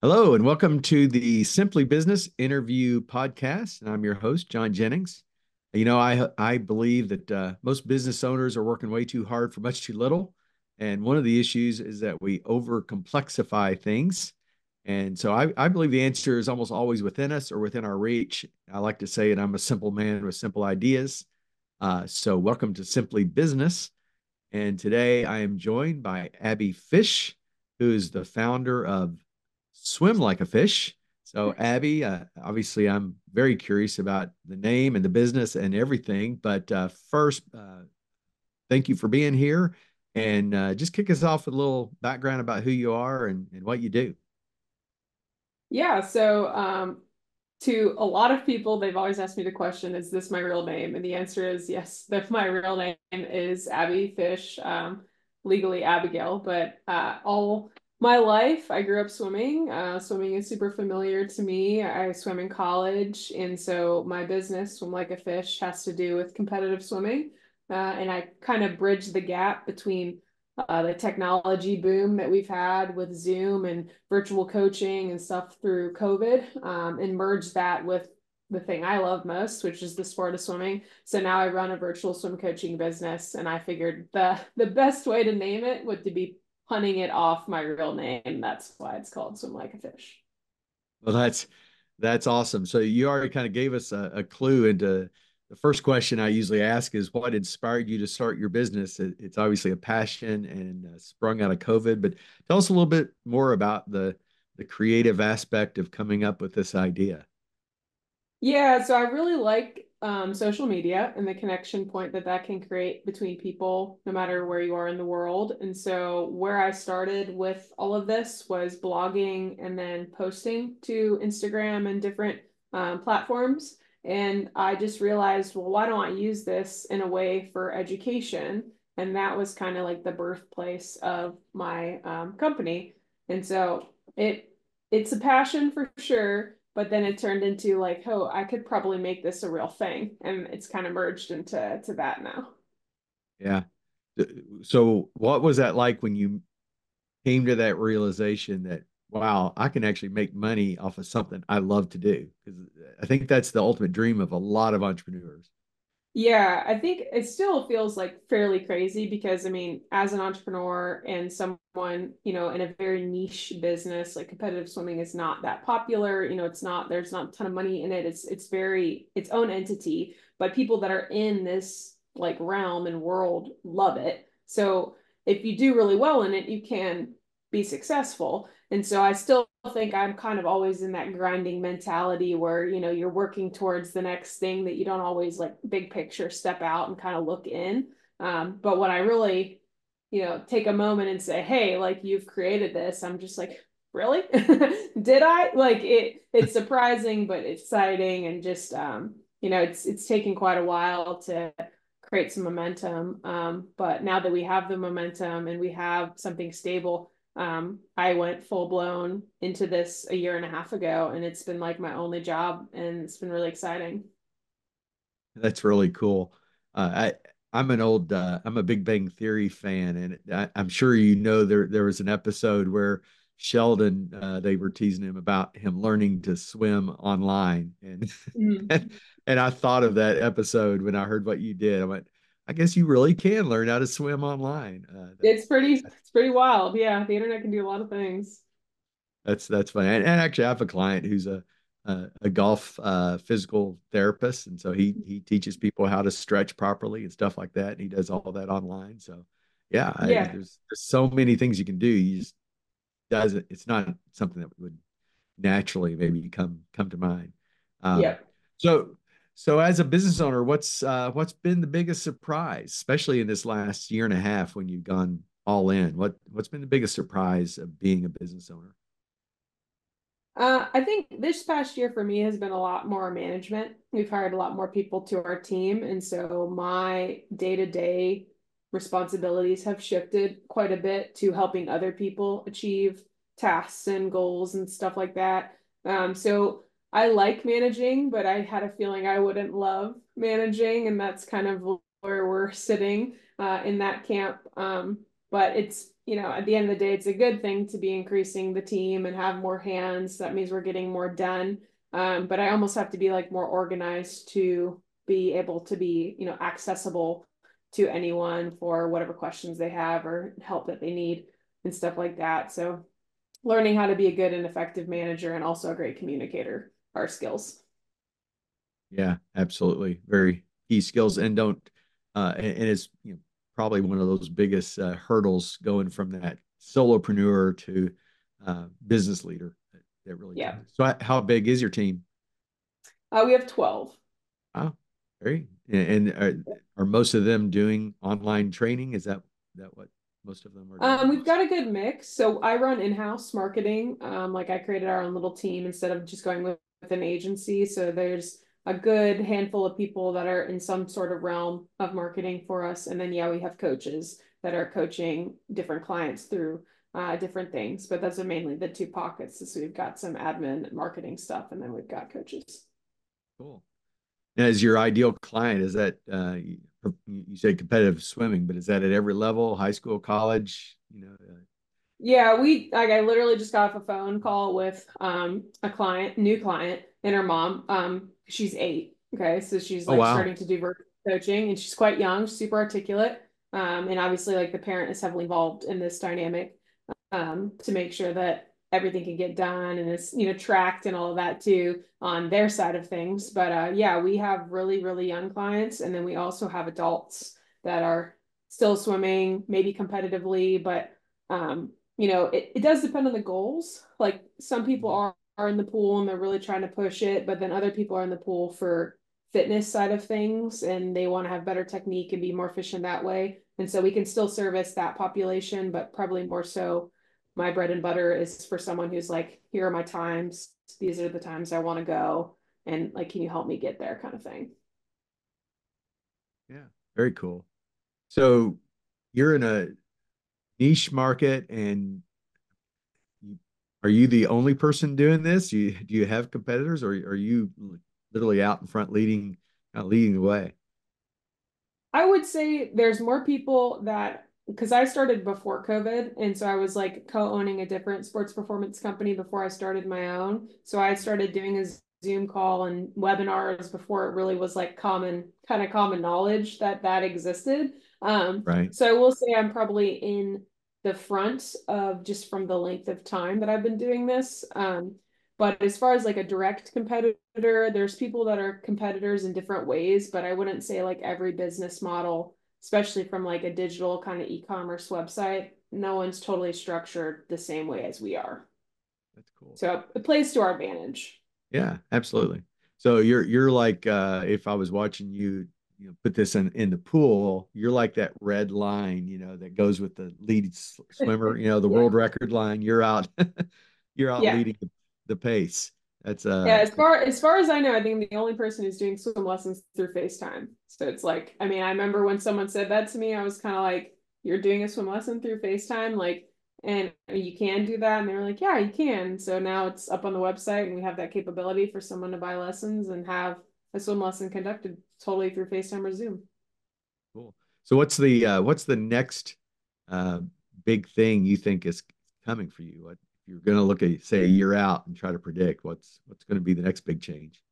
Hello, and welcome to the Simply Business Interview Podcast. And I'm your host, John Jennings. You know, I believe that most business owners are working way too hard for much too little. And one of the issues is that we overcomplexify things. And so I believe the answer is almost always within us or within our reach. I like to say that I'm a simple man with simple ideas. So welcome to Simply Business. And today I am joined by Abby Fish, who is the founder of Swim Like a Fish. So Abby, obviously I'm very curious about the name and the business and everything, but first, thank you for being here and just kick us off with a little background about who you are and what you do. Yeah, so to a lot of people, they've always asked me the question, is this my real name? And the answer is yes, that my real name is Abby Fish, legally Abigail, but all my life, I grew up swimming. Swimming is super familiar to me. I swam in college, and so my business, Swim Like a Fish, has to do with competitive swimming. And I kind of bridge the gap between the technology boom that we've had with Zoom and virtual coaching and stuff through COVID, and merge that with the thing I love most, which is the sport of swimming. So now I run a virtual swim coaching business, and I figured the best way to name it would to be punning it off my real name. That's why it's called Swim Like a Fish. Well, that's awesome. So you already kind of gave us a clue into the first question I usually ask is what inspired you to start your business? It's obviously a passion and sprung out of COVID, but tell us a little bit more about the creative aspect of coming up with this idea. Yeah, so I really like social media and the connection point that can create between people, no matter where you are in the world. And so where I started with all of this was blogging and then posting to Instagram and different platforms. And I just realized, well, why don't I use this in a way for education? And that was kind of like the birthplace of my company. And so it's a passion for sure. But then it turned into like, oh, I could probably make this a real thing. And it's kind of merged into that now. Yeah. So what was that like when you came to that realization that, wow, I can actually make money off of something I love to do? Because I think that's the ultimate dream of a lot of entrepreneurs. Yeah, I think it still feels like fairly crazy because, I mean, as an entrepreneur and someone, you know, in a very niche business, like competitive swimming is not that popular. You know, there's not a ton of money in it. It's very its own entity, but people that are in this like realm and world love it. So if you do really well in it, you can be successful. And so I still think I'm kind of always in that grinding mentality where, you know, you're working towards the next thing that you don't always like big picture step out and kind of look in. But when I really, you know, take a moment and say, hey, like you've created this, I'm just like, really? Did I? Like it's surprising, but exciting. And just, you know, it's taken quite a while to create some momentum. But now that we have the momentum and we have something stable, I went full blown into this a year and a half ago, and it's been like my only job, and it's been really exciting. That's really cool. I'm a Big Bang Theory fan, and I'm sure, you know, there was an episode where Sheldon, they were teasing him about him learning to swim online. And, and I thought of that episode when I heard what you did. I went, I guess you really can learn how to swim online. It's pretty wild. Yeah. The internet can do a lot of things. That's funny. And actually I have a client who's a golf physical therapist. And so he teaches people how to stretch properly and stuff like that. And he does all that online. So yeah. There's so many things you can do. You just doesn't, it's not something that would naturally maybe come to mind. So as a business owner, what's been the biggest surprise, especially in this last year and a half when you've gone all in? What's been the biggest surprise of being a business owner? I think this past year for me has been a lot more management. We've hired a lot more people to our team. And so my day-to-day responsibilities have shifted quite a bit to helping other people achieve tasks and goals and stuff like that. So I like managing, but I had a feeling I wouldn't love managing. And that's kind of where we're sitting in that camp. But it's, you know, at the end of the day, it's a good thing to be increasing the team and have more hands. That means we're getting more done. But I almost have to be like more organized to be able to be, you know, accessible to anyone for whatever questions they have or help that they need and stuff like that. So learning how to be a good and effective manager and also a great communicator are skills. Yeah, absolutely. Very key skills. And don't, and it's, you know, probably one of those biggest hurdles going from that solopreneur to business leader. That really, yeah. Matters. So how big is your team? We have 12. Wow. Very. And are most of them doing online training? Is that what most of them are doing? We've got a good mix. So I run in-house marketing. Like I created our own little team instead of just going with an agency. So there's a good handful of people that are in some sort of realm of marketing for us. And then, yeah, we have coaches that are coaching different clients through different things, but those are mainly the two pockets. So we've got some admin and marketing stuff, and then we've got coaches. Cool. And as your ideal client, is that, you say competitive swimming, but is that at every level, high school, college, you know? Yeah, I literally just got off a phone call with a new client and her mom. She's 8. Okay. So she's like, oh, wow, starting to do virtual coaching, and she's quite young, super articulate. And obviously like the parent is heavily involved in this dynamic to make sure that everything can get done and it's, you know, tracked and all of that too on their side of things. But yeah, we have really, really young clients. And then we also have adults that are still swimming, maybe competitively, but you know, it does depend on the goals. Like some people are in the pool and they're really trying to push it, but then other people are in the pool for fitness side of things and they want to have better technique and be more efficient that way. And so we can still service that population, but probably more so my bread and butter is for someone who's like, here are my times. These are the times I want to go. And like, can you help me get there kind of thing? Yeah. Very cool. So you're in a niche market, and are you the only person doing this? Do you have competitors, or are you literally out in front leading the way? I would say there's more people that, because I started before COVID. And so I was like co-owning a different sports performance company before I started my own. So I started doing a Zoom call and webinars before it really was like common knowledge that existed. Right. So I will say I'm probably in the front of just from the length of time that I've been doing this. But as far as like a direct competitor, there's people that are competitors in different ways, but I wouldn't say like every business model, especially from like a digital kind of e-commerce website, no one's totally structured the same way as we are. That's cool. So it plays to our advantage. Yeah, absolutely. So you're like, if I was watching you know, put this in the pool, you're like that red line, you know, that goes with the lead swimmer, you know, the world record line. You're out, leading the pace. That's yeah. As far as I know, I think I'm the only person who's doing swim lessons through FaceTime. So it's like, I mean, I remember when someone said that to me, I was kind of like, "You're doing a swim lesson through FaceTime, like, and you can do that." And they were like, "Yeah, you can." So now it's up on the website, and we have that capability for someone to buy lessons and have a swim lesson conducted totally through FaceTime or Zoom. Cool. So what's the next big thing you think is coming for you? What if you're going to look at, say, a year out and try to predict what's going to be the next big change?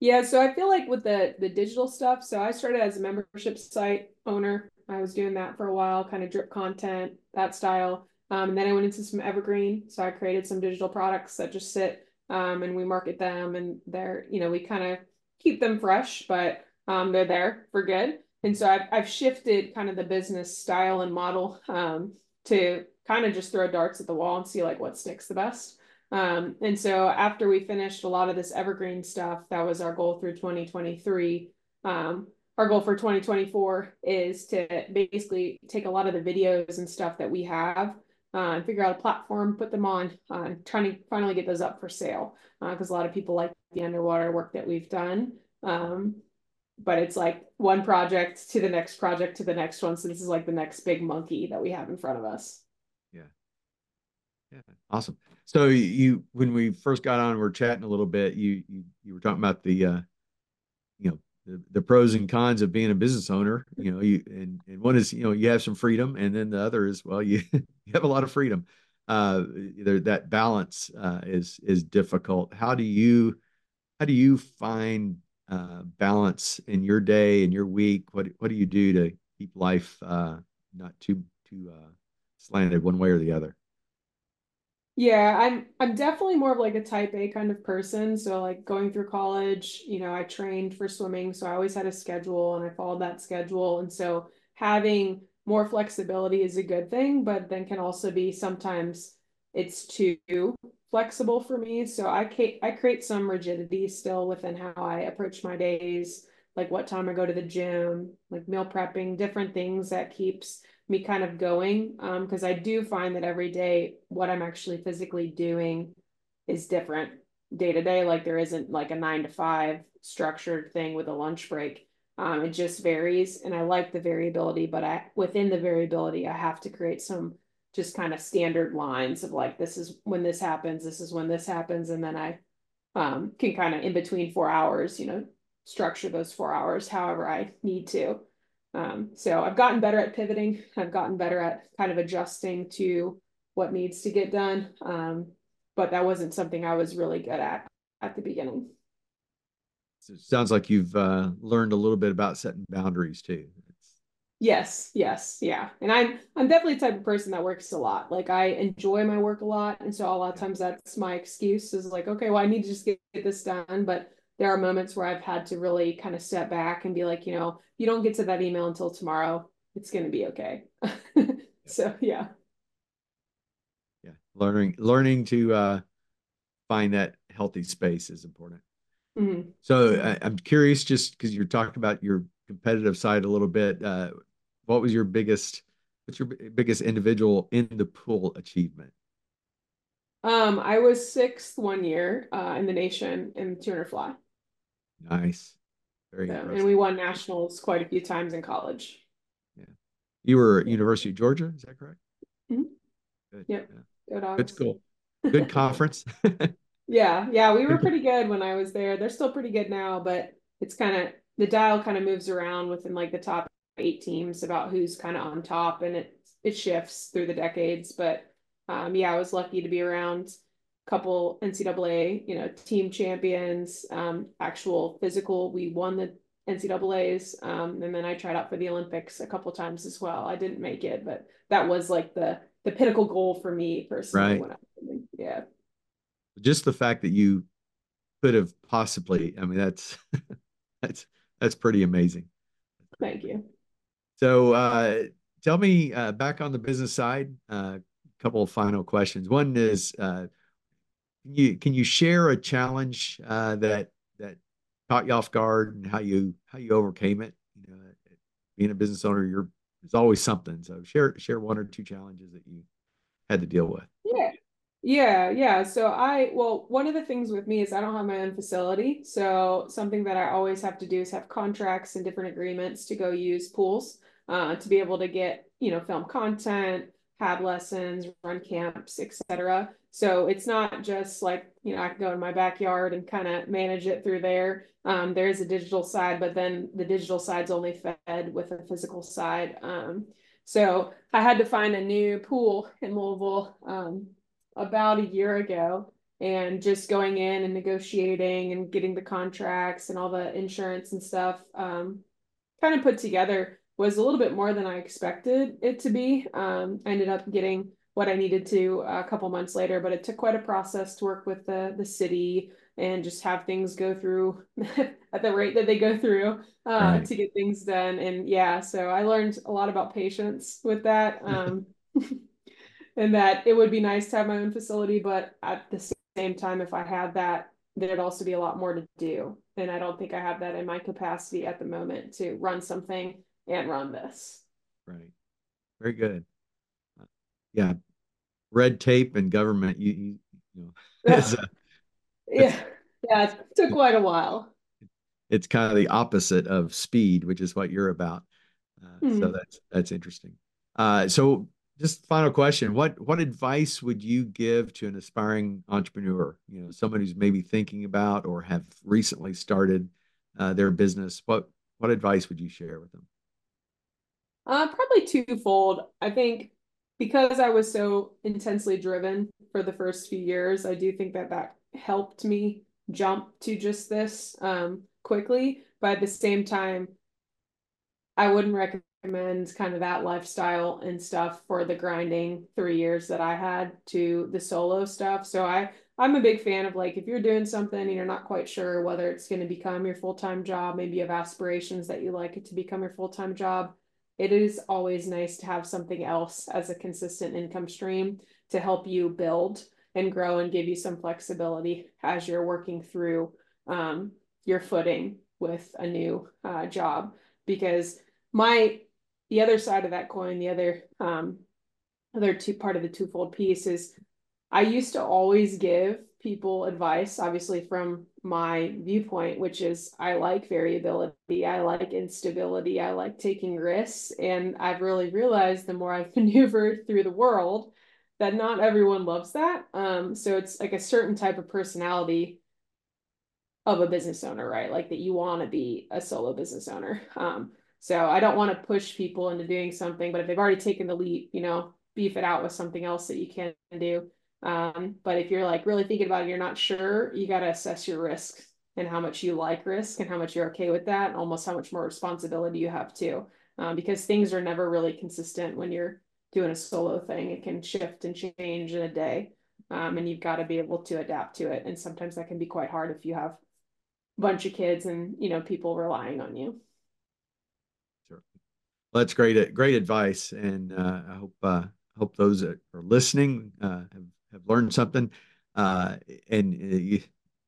Yeah. So I feel like with the digital stuff, so I started as a membership site owner. I was doing that for a while, kind of drip content, that style. And then I went into some evergreen. So I created some digital products that just sit and we market them, and they're, you know, we kind of keep them fresh, but they're there for good. And so I've shifted kind of the business style and model to kind of just throw darts at the wall and see like what sticks the best. And so after we finished a lot of this evergreen stuff, that was our goal through 2023. Our goal for 2024 is to basically take a lot of the videos and stuff that we have and figure out a platform, put them on, trying to finally get those up for sale. Because a lot of people like the underwater work that we've done. But it's like one project to the next project to the next one. So this is like the next big monkey that we have in front of us. Yeah. Yeah. Awesome. So when we first got on, we're chatting a little bit, you were talking about the, you know, the pros and cons of being a business owner. You know, and one is, you know, you have some freedom, and then the other is, well, you have a lot of freedom. That balance is difficult. How do you find balance in your day, in your week? What do you do to keep life not too slanted one way or the other? Yeah, I'm definitely more of like a type A kind of person. So like going through college, you know, I trained for swimming, so I always had a schedule and I followed that schedule. And so having more flexibility is a good thing, but then can also be sometimes it's too flexible for me. So I create some rigidity still within how I approach my days, like what time I go to the gym, like meal prepping, different things that keeps me kind of going, because I do find that every day what I'm actually physically doing is different day to day. Like there isn't like a 9 to 5 structured thing with a lunch break. It just varies, and I like the variability, but within the variability, I have to create some just kind of standard lines of like, this is when this happens, this is when this happens, and then I can kind of in between 4 hours, you know, structure those 4 hours however I need to. So I've gotten better at pivoting. I've gotten better at kind of adjusting to what needs to get done. But that wasn't something I was really good at the beginning. So it sounds like you've learned a little bit about setting boundaries too. Yes. Yeah. And I'm definitely the type of person that works a lot. Like I enjoy my work a lot. And so a lot of times that's my excuse is like, okay, well, I need to just get this done. But there are moments where I've had to really kind of step back and be like, you know, you don't get to that email until tomorrow. It's going to be okay. So, yeah. Learning to find that healthy space is important. Mm-hmm. So I'm curious, just because you're talking about your competitive side a little bit, what's your biggest individual in the pool achievement? I was 6th 1 year in the nation in 200 fly. Nice. Very impressive. And we won nationals quite a few times in college. Yeah. You were at University of Georgia, is that correct? Mm-hmm. Good. Yep. Yeah. Good school. Good conference. Yeah. We were pretty good when I was there. They're still pretty good now, but it's kind of, the dial kind of moves around within like the top 8 teams about who's kind of on top, and it shifts through the decades. But I was lucky to be around a couple NCAA, you know, team champions, actual physical. We won the NCAAs. And then I tried out for the Olympics a couple times as well. I didn't make it, but that was like the pinnacle goal for me personally. Right. Yeah. Just the fact that you could have possibly, I mean, that's, that's pretty amazing. Thank you. So tell me back on the business side, couple of final questions. One is, can you share a challenge that caught you off guard and how you overcame it? You know, being a business owner, there's always something. So share 1 or 2 challenges that you had to deal with. Yeah. So one of the things with me is I don't have my own facility. So something that I always have to do is have contracts and different agreements to go use pools to be able to get, you know, film content, have lessons, run camps, etc. So it's not just like, you know, I can go in my backyard and kind of manage it through there. There is a digital side, but then the digital side's only fed with a physical side. So I had to find a new pool in Louisville about a year ago, and just going in and negotiating and getting the contracts and all the insurance and stuff kind of put together was a little bit more than I expected it to be. I ended up getting what I needed to a couple months later, but it took quite a process to work with the city and just have things go through at the rate that they go through to get things done. And yeah, so I learned a lot about patience with that and that it would be nice to have my own facility, but at the same time, if I had that, there'd also be a lot more to do. And I don't think I have that in my capacity at the moment to run something and run this. Right. Very good. Yeah. Red tape and government, you know. Yeah. It took quite a while. It's kind of the opposite of speed, which is what you're about. So that's interesting. So just final question, what advice would you give to an aspiring entrepreneur? You know, someone who's maybe thinking about or have recently started their business, what advice would you share with them? Probably twofold. I think because I was so intensely driven for the first few years, I do think that that helped me jump to just this quickly. But at the same time, I wouldn't recommend kind of that lifestyle and stuff for the grinding 3 years that I had to the solo stuff. So I'm a big fan of, like, if you're doing something and you're not quite sure whether it's going to become your full-time job, maybe you have aspirations that you like it to become your full-time job, it is always nice to have something else as a consistent income stream to help you build and grow and give you some flexibility as you're working through your footing with a new job. Because the other side of that coin, the other two part of the twofold piece is I used to always give people advice, obviously from my viewpoint, which is I like variability, I like instability, I like taking risks. And I've really realized the more I've maneuvered through the world that not everyone loves that. So it's like a certain type of personality of a business owner, right? Like that you want to be a solo business owner. So I don't want to push people into doing something, but if they've already taken the leap, beef it out with something else that you can do. But if you're like really thinking about it, you're not sure, you got to assess your risk and how much you like risk and how much you're okay with that, and almost how much more responsibility you have too, because things are never really consistent when you're doing a solo thing. It can shift and change in a day, and you've got to be able to adapt to it. And sometimes that can be quite hard if you have a bunch of kids and, people relying on you. Sure. Well, that's great advice. And, I hope those that are listening, have learned something. You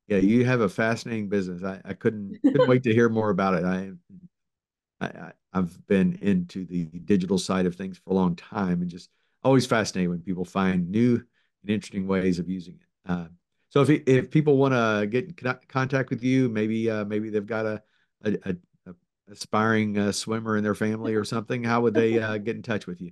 have a fascinating business. I couldn't wait to hear more about it. I've been into the digital side of things for a long time and just always fascinated when people find new and interesting ways of using it. So if people want to get in contact with you, maybe they've got a aspiring swimmer in their family or something, how would they get in touch with you?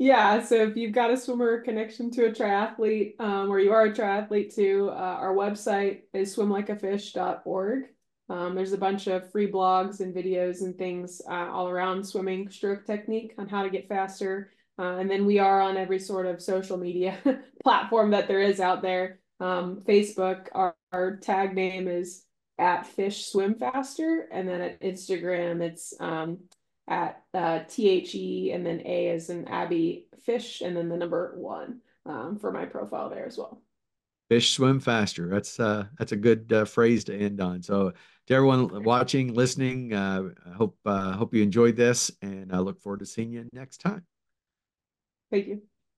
Yeah, so if you've got a swimmer connection to a triathlete, or you are a triathlete too, our website is swimlikeafish.org. There's a bunch of free blogs and videos and things all around swimming stroke technique on how to get faster. And then we are on every sort of social media platform that there is out there. Facebook, our tag name is @FishSwimFaster. And then at Instagram, it's at THE, and then A as in Abby Fish, and then the number 1 for my profile there as well. Fish swim faster. That's a good phrase to end on. So to everyone watching, listening, I hope you enjoyed this, and I look forward to seeing you next time. Thank you.